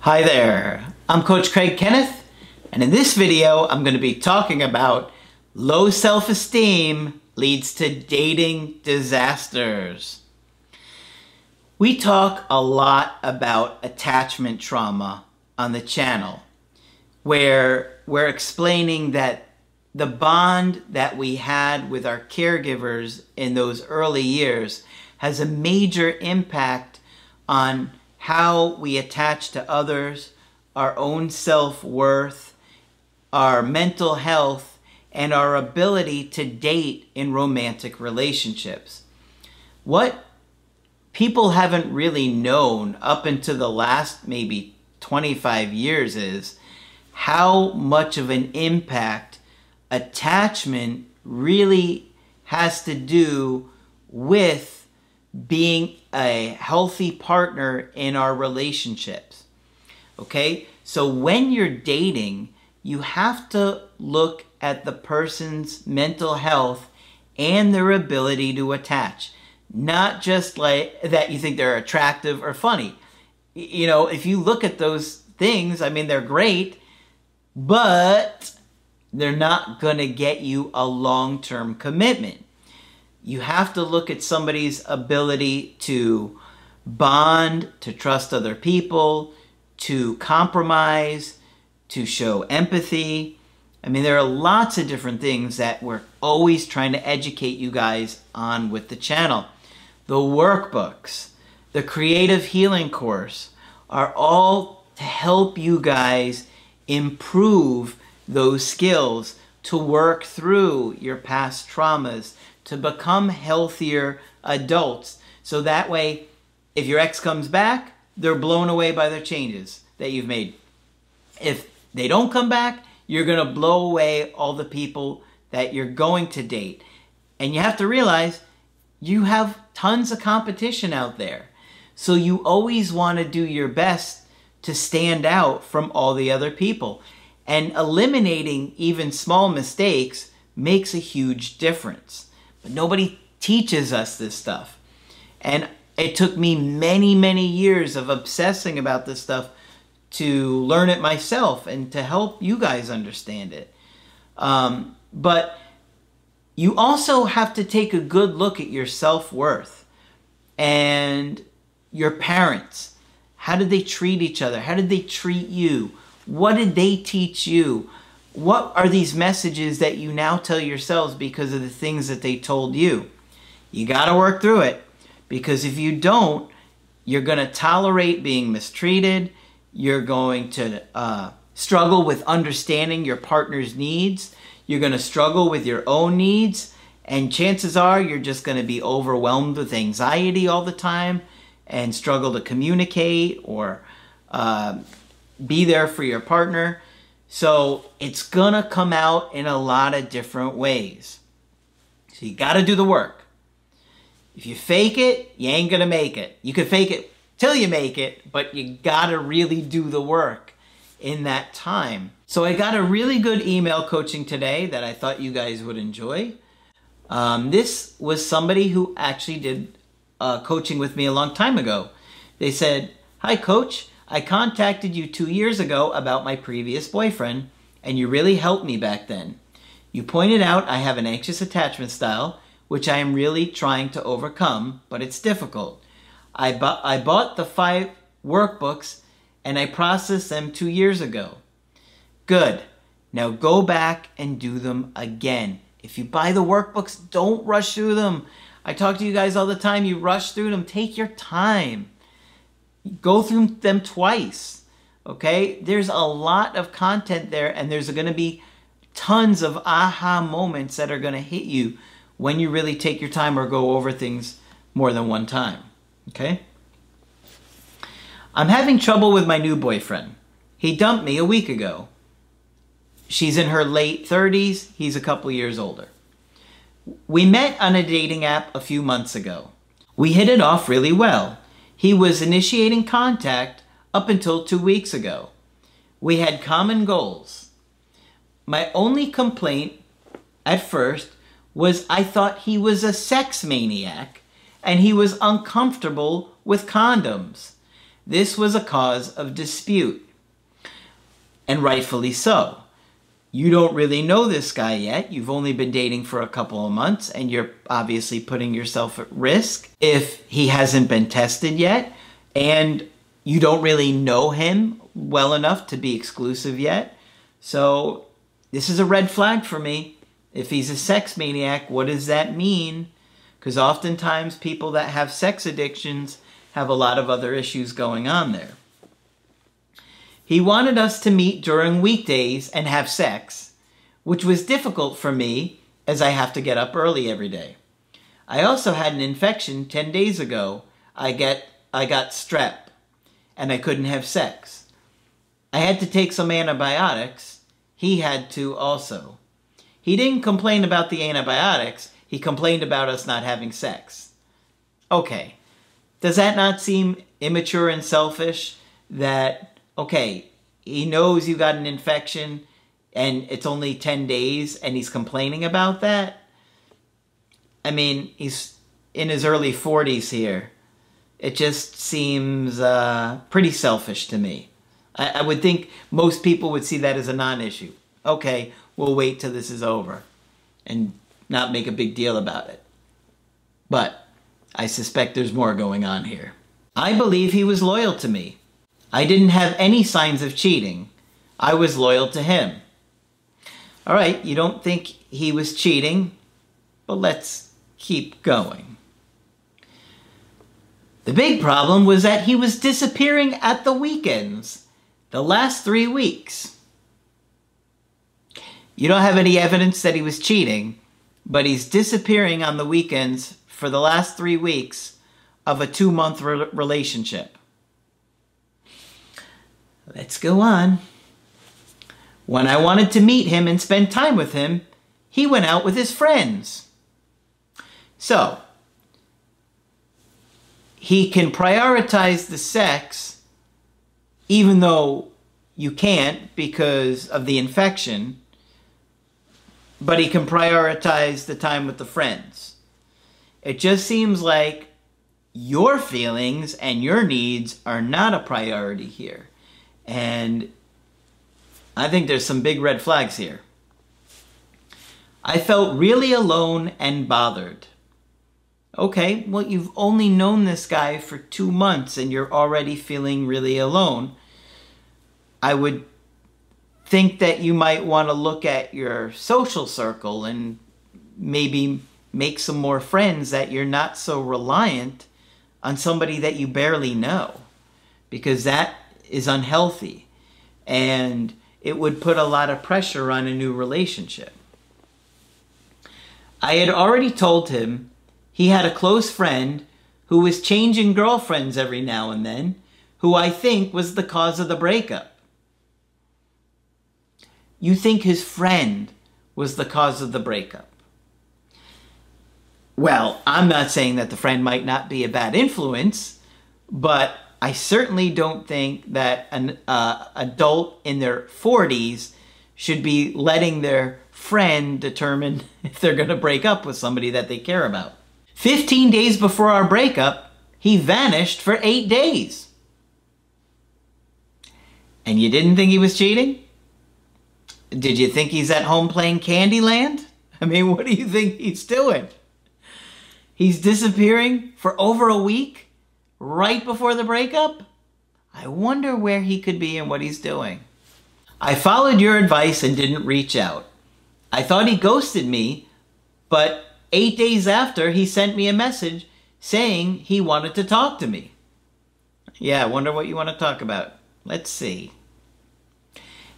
Hi there, I'm Coach Craig Kenneth, and in this video I'm going to be talking about low self-esteem leads to dating disasters. We talk a lot about attachment trauma on the channel, where we're explaining that the bond that we had with our caregivers in those early years has a major impact on how we attach to others, our own self-worth, our mental health, and our ability to date in romantic relationships. What people haven't really known up until the last maybe 25 years is how much of an impact attachment really has to do with being a healthy partner in our relationships. Okay, so when you're dating, you have to look at the person's mental health and their ability to attach. Not just like that you think they're attractive or funny. You know, if you look at those things, I mean, they're great, but they're not gonna get you a long-term commitment. You have to look at somebody's ability to bond, to trust other people, to compromise, to show empathy. I mean, there are lots of different things that we're always trying to educate you guys on with the channel. The workbooks, the creative healing course are all to help you guys improve those skills, to work through your past traumas, to become healthier adults. So that way, if your ex comes back, they're blown away by the changes that you've made. If they don't come back, you're gonna blow away all the people that you're going to date. And you have to realize you have tons of competition out there. So you always wanna do your best to stand out from all the other people. And eliminating even small mistakes makes a huge difference. Nobody teaches us this stuff. And it took me many, many years of obsessing about this stuff to learn it myself and to help you guys understand it. But you also have to take a good look at your self-worth and your parents. How did they treat each other? How did they treat you? What did they teach you? What are these messages that you now tell yourselves because of the things that they told you? You got to work through it, because if you don't, you're going to tolerate being mistreated. You're going to struggle with understanding your partner's needs. You're going to struggle with your own needs. And chances are you're just going to be overwhelmed with anxiety all the time and struggle to communicate or be there for your partner. So it's gonna come out in a lot of different ways. So you gotta do the work. If you fake it, you ain't gonna make it. You can fake it till you make it, but you gotta really do the work in that time. So I got a really good email coaching today that I thought you guys would enjoy. This was somebody who actually did coaching with me a long time ago. They said, "Hi, Coach. I contacted you 2 years ago about my previous boyfriend, and you really helped me back then. You pointed out I have an anxious attachment style, which I am really trying to overcome, but it's difficult. I bought the 5 workbooks, and I processed them 2 years ago." Good. Now go back and do them again. If you buy the workbooks, don't rush through them. I talk to you guys all the time. You rush through them. Take your time. Go through them twice, okay? There's a lot of content there, and there's going to be tons of aha moments that are going to hit you when you really take your time or go over things more than one time, okay? I'm having trouble with my new boyfriend. He dumped me a week ago. She's in her late 30s. He's a couple years older. We met on a dating app a few months ago. We hit it off really well. He was initiating contact up until 2 weeks ago. We had common goals. My only complaint at first was I thought he was a sex maniac and he was uncomfortable with condoms. This was a cause of dispute, and rightfully so. You don't really know this guy yet. You've only been dating for a couple of months, and you're obviously putting yourself at risk if he hasn't been tested yet, and you don't really know him well enough to be exclusive yet. So this is a red flag for me. If he's a sex maniac, what does that mean? Because oftentimes people that have sex addictions have a lot of other issues going on there. He wanted us to meet during weekdays and have sex, which was difficult for me as I have to get up early every day. I also had an infection 10 days ago. I got strep and I couldn't have sex. I had to take some antibiotics. He had to also. He didn't complain about the antibiotics. He complained about us not having sex. Okay. Does that not seem immature and selfish that, okay, he knows you got an infection and it's only 10 days and he's complaining about that? I mean, he's in his early 40s here. It just seems pretty selfish to me. I would think most people would see that as a non-issue. Okay, we'll wait till this is over and not make a big deal about it. But I suspect there's more going on here. I believe he was loyal to me. I didn't have any signs of cheating. I was loyal to him. All right, you don't think he was cheating, but let's keep going. The big problem was that he was disappearing at the weekends the last 3 weeks. You don't have any evidence that he was cheating, but he's disappearing on the weekends for the last 3 weeks of a 2-month relationship. Let's go on. When I wanted to meet him and spend time with him, he went out with his friends. So, he can prioritize the sex, even though you can't because of the infection, but he can prioritize the time with the friends. It just seems like your feelings and your needs are not a priority here. And I think there's some big red flags here. I felt really alone and bothered. Okay, well, you've only known this guy for 2 months and you're already feeling really alone. I would think that you might want to look at your social circle and maybe make some more friends that you're not so reliant on somebody that you barely know, because that is unhealthy and it would put a lot of pressure on a new relationship. I had already told him he had a close friend who was changing girlfriends every now and then, who I think was the cause of the breakup. You think his friend was the cause of the breakup? Well, I'm not saying that the friend might not be a bad influence, but I certainly don't think that an adult in their 40s should be letting their friend determine if they're going to break up with somebody that they care about. 15 days before our breakup, he vanished for 8 days. And you didn't think he was cheating? Did you think he's at home playing Candyland? I mean, what do you think he's doing? He's disappearing for over a week? Right before the breakup? I wonder where he could be and what he's doing. I followed your advice and didn't reach out. I thought he ghosted me, but 8 days after, he sent me a message saying he wanted to talk to me. Yeah, I wonder what you want to talk about. Let's see.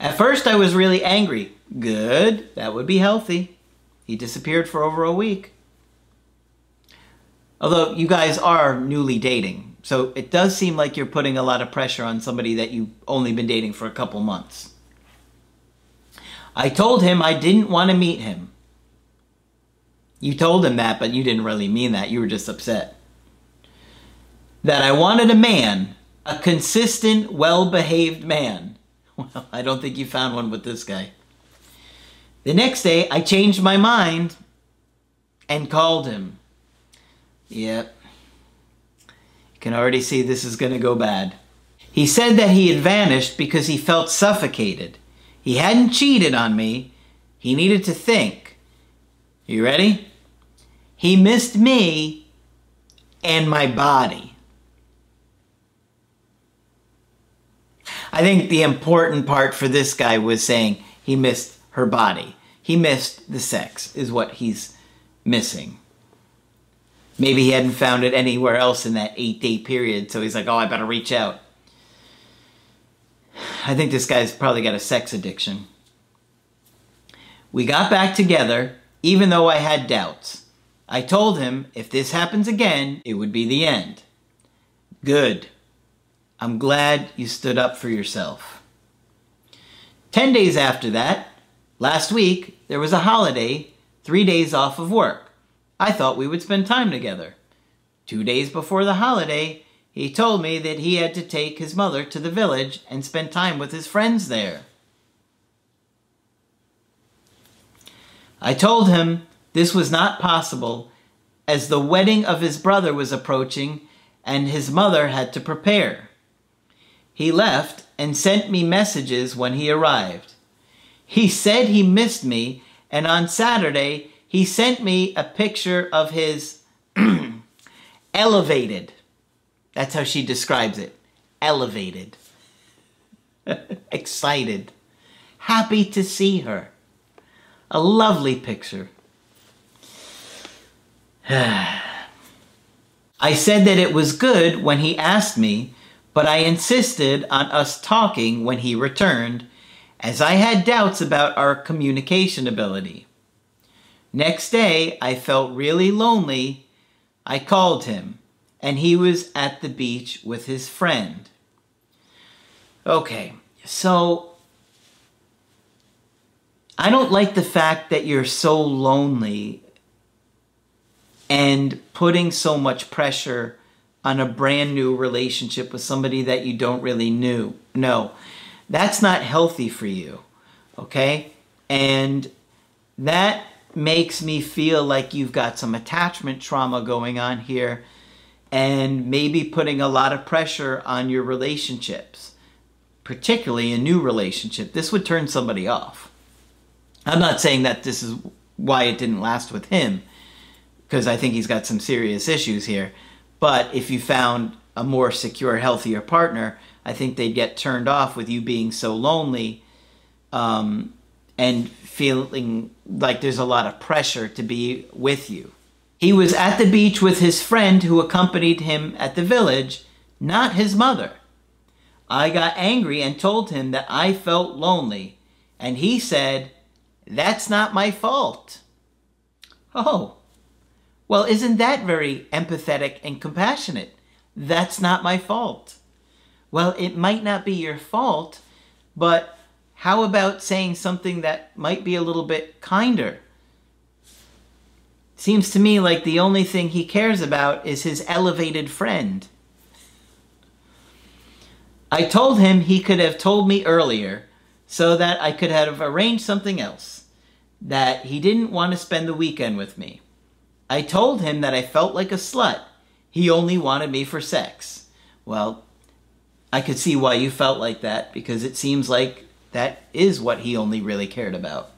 At first, I was really angry. Good, that would be healthy. He disappeared for over a week. Although you guys are newly dating, so it does seem like you're putting a lot of pressure on somebody that you've only been dating for a couple months. I told him I didn't want to meet him. You told him that, but you didn't really mean that. You were just upset. That I wanted a man, a consistent, well-behaved man. Well, I don't think you found one with this guy. The next day, I changed my mind and called him. Yep. You can already see this is going to go bad. He said that he had vanished because he felt suffocated. He hadn't cheated on me. He needed to think. You ready? He missed me and my body. I think the important part for this guy was saying he missed her body. He missed the sex is what he's missing. Maybe he hadn't found it anywhere else in that 8-day period, so he's like, oh, I better reach out. I think this guy's probably got a sex addiction. We got back together, even though I had doubts. I told him if this happens again, it would be the end. Good. I'm glad you stood up for yourself. 10 days after that, last week, there was a holiday, 3 days off of work. I thought we would spend time together. 2 days before the holiday, he told me that he had to take his mother to the village and spend time with his friends there. I told him this was not possible as the wedding of his brother was approaching and his mother had to prepare. He left and sent me messages when he arrived. He said he missed me, and on Saturday, he sent me a picture of his elevated. That's how she describes it. Elevated. Excited. Happy to see her. A lovely picture. I said that it was good when he asked me, but I insisted on us talking when he returned, as I had doubts about our communication ability. Next day, I felt really lonely. I called him, and he was at the beach with his friend. Okay, so I don't like the fact that you're so lonely and putting so much pressure on a brand new relationship with somebody that you don't really know. That's not healthy for you, okay? And that makes me feel like you've got some attachment trauma going on here, and maybe putting a lot of pressure on your relationships, particularly a new relationship. This would turn somebody off. I'm not saying that this is why it didn't last with him, because I think he's got some serious issues here. But if you found a more secure, healthier partner, I think they'd get turned off with you being so lonely and feeling like there's a lot of pressure to be with you. He was at the beach with his friend who accompanied him at the village, not his mother. I got angry and told him that I felt lonely, and he said, "That's not my fault." Oh, well, isn't that very empathetic and compassionate? That's not my fault. Well, it might not be your fault, but how about saying something that might be a little bit kinder? Seems to me like the only thing he cares about is his elevated friend. I told him he could have told me earlier so that I could have arranged something else, that he didn't want to spend the weekend with me. I told him that I felt like a slut. He only wanted me for sex. Well, I could see why you felt like that, because it seems like that is what he only really cared about.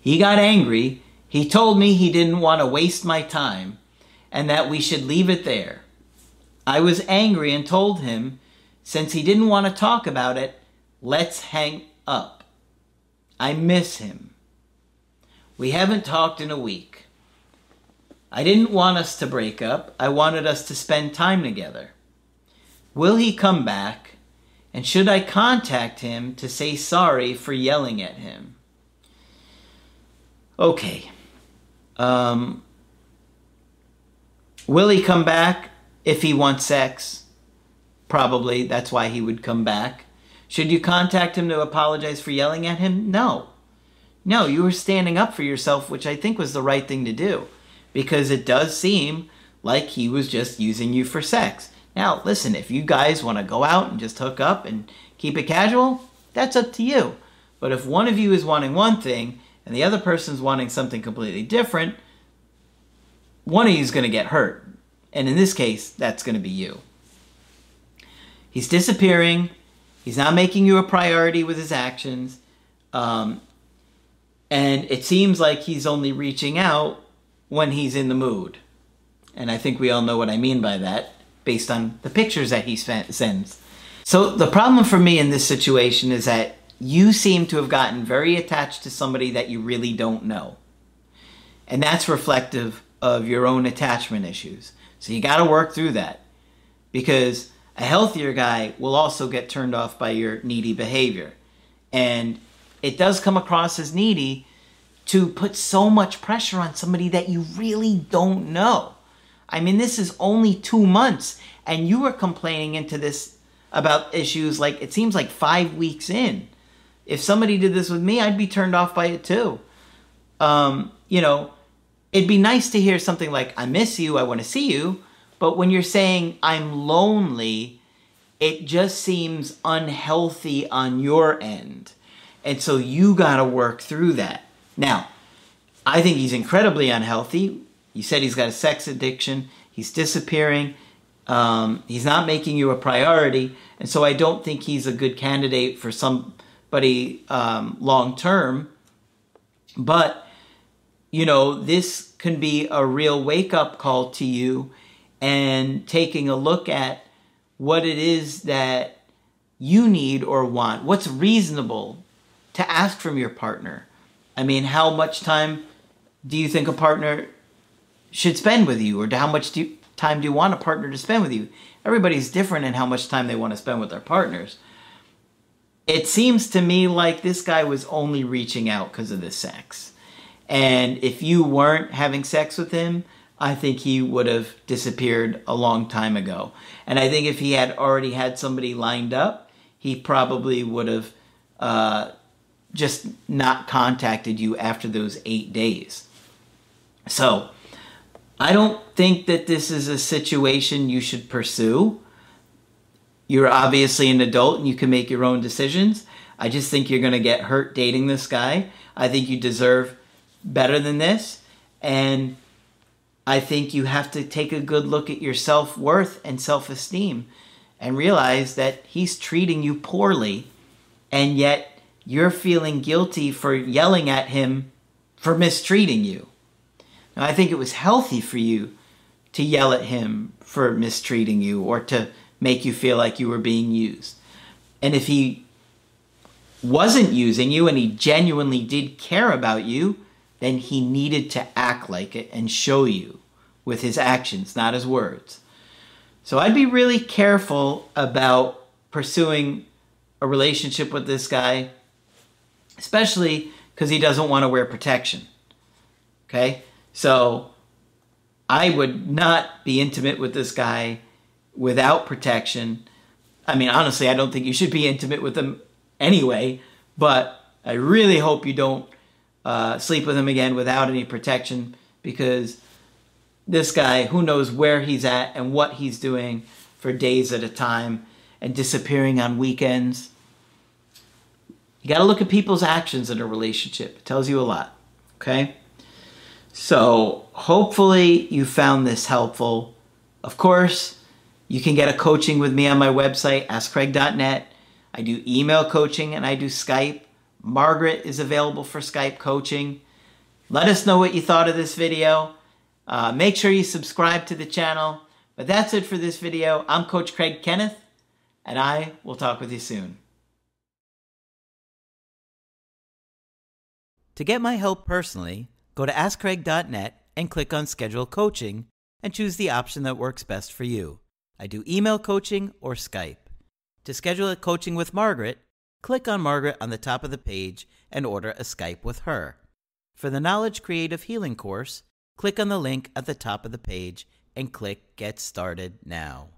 He got angry. He told me he didn't want to waste my time and that we should leave it there. I was angry and told him, since he didn't want to talk about it, let's hang up. I miss him. We haven't talked in a week. I didn't want us to break up. I wanted us to spend time together. Will he come back? And should I contact him to say sorry for yelling at him? Okay. Will he come back if he wants sex? Probably. That's why he would come back. Should you contact him to apologize for yelling at him? No. No, you were standing up for yourself, which I think was the right thing to do, because it does seem like he was just using you for sex. Now, listen, if you guys want to go out and just hook up and keep it casual, that's up to you. But if one of you is wanting one thing and the other person's wanting something completely different, one of you is going to get hurt. And in this case, that's going to be you. He's disappearing. He's not making you a priority with his actions. And it seems like he's only reaching out when he's in the mood. And I think we all know what I mean by that based on the pictures that he sends. So the problem for me in this situation is that you seem to have gotten very attached to somebody that you really don't know. And that's reflective of your own attachment issues. So you got to work through that, because a healthier guy will also get turned off by your needy behavior. And it does come across as needy to put so much pressure on somebody that you really don't know. I mean, this is only 2 months and you were complaining into this about issues like it seems like 5 weeks in. If somebody did this with me, I'd be turned off by it too. You know, it'd be nice to hear something like, I miss you, I want to see you. But when you're saying I'm lonely, it just seems unhealthy on your end. And so you got to work through that. Now, I think he's incredibly unhealthy. You said he's got a sex addiction. He's disappearing. He's not making you a priority. And so I don't think he's a good candidate for somebody long term. But, you know, this can be a real wake-up call to you and taking a look at what it is that you need or want. What's reasonable to ask from your partner? I mean, how much time do you think a partner should spend with you? Or how much time do you want a partner to spend with you? Everybody's different in how much time they want to spend with their partners. It seems to me like this guy was only reaching out because of the sex. And if you weren't having sex with him, I think he would have disappeared a long time ago. And I think if he had already had somebody lined up, he probably would have just not contacted you after those 8 days. So I don't think that this is a situation you should pursue. You're obviously an adult and you can make your own decisions. I just think you're going to get hurt dating this guy. I think you deserve better than this. And I think you have to take a good look at your self-worth and self-esteem and realize that he's treating you poorly, and yet you're feeling guilty for yelling at him for mistreating you. Now, I think it was healthy for you to yell at him for mistreating you or to make you feel like you were being used. And if he wasn't using you and he genuinely did care about you, then he needed to act like it and show you with his actions, not his words. So I'd be really careful about pursuing a relationship with this guy, especially because he doesn't want to wear protection, okay? So I would not be intimate with this guy without protection. I mean, honestly, I don't think you should be intimate with him anyway, but I really hope you don't sleep with him again without any protection, because this guy, who knows where he's at and what he's doing for days at a time and disappearing on weekends. You got to look at people's actions in a relationship. It tells you a lot, okay? So hopefully you found this helpful. Of course, you can get a coaching with me on my website, AskCraig.net. I do email coaching and I do Skype. Margaret is available for Skype coaching. Let us know what you thought of this video. Make sure you subscribe to the channel. But that's it for this video. I'm Coach Craig Kenneth, and I will talk with you soon. To get my help personally, go to AskCraig.net and click on Schedule Coaching and choose the option that works best for you. I do email coaching or Skype. To schedule a coaching with Margaret, click on Margaret on the top of the page and order a Skype with her. For the Knowledge Creative Healing course, click on the link at the top of the page and click Get Started Now.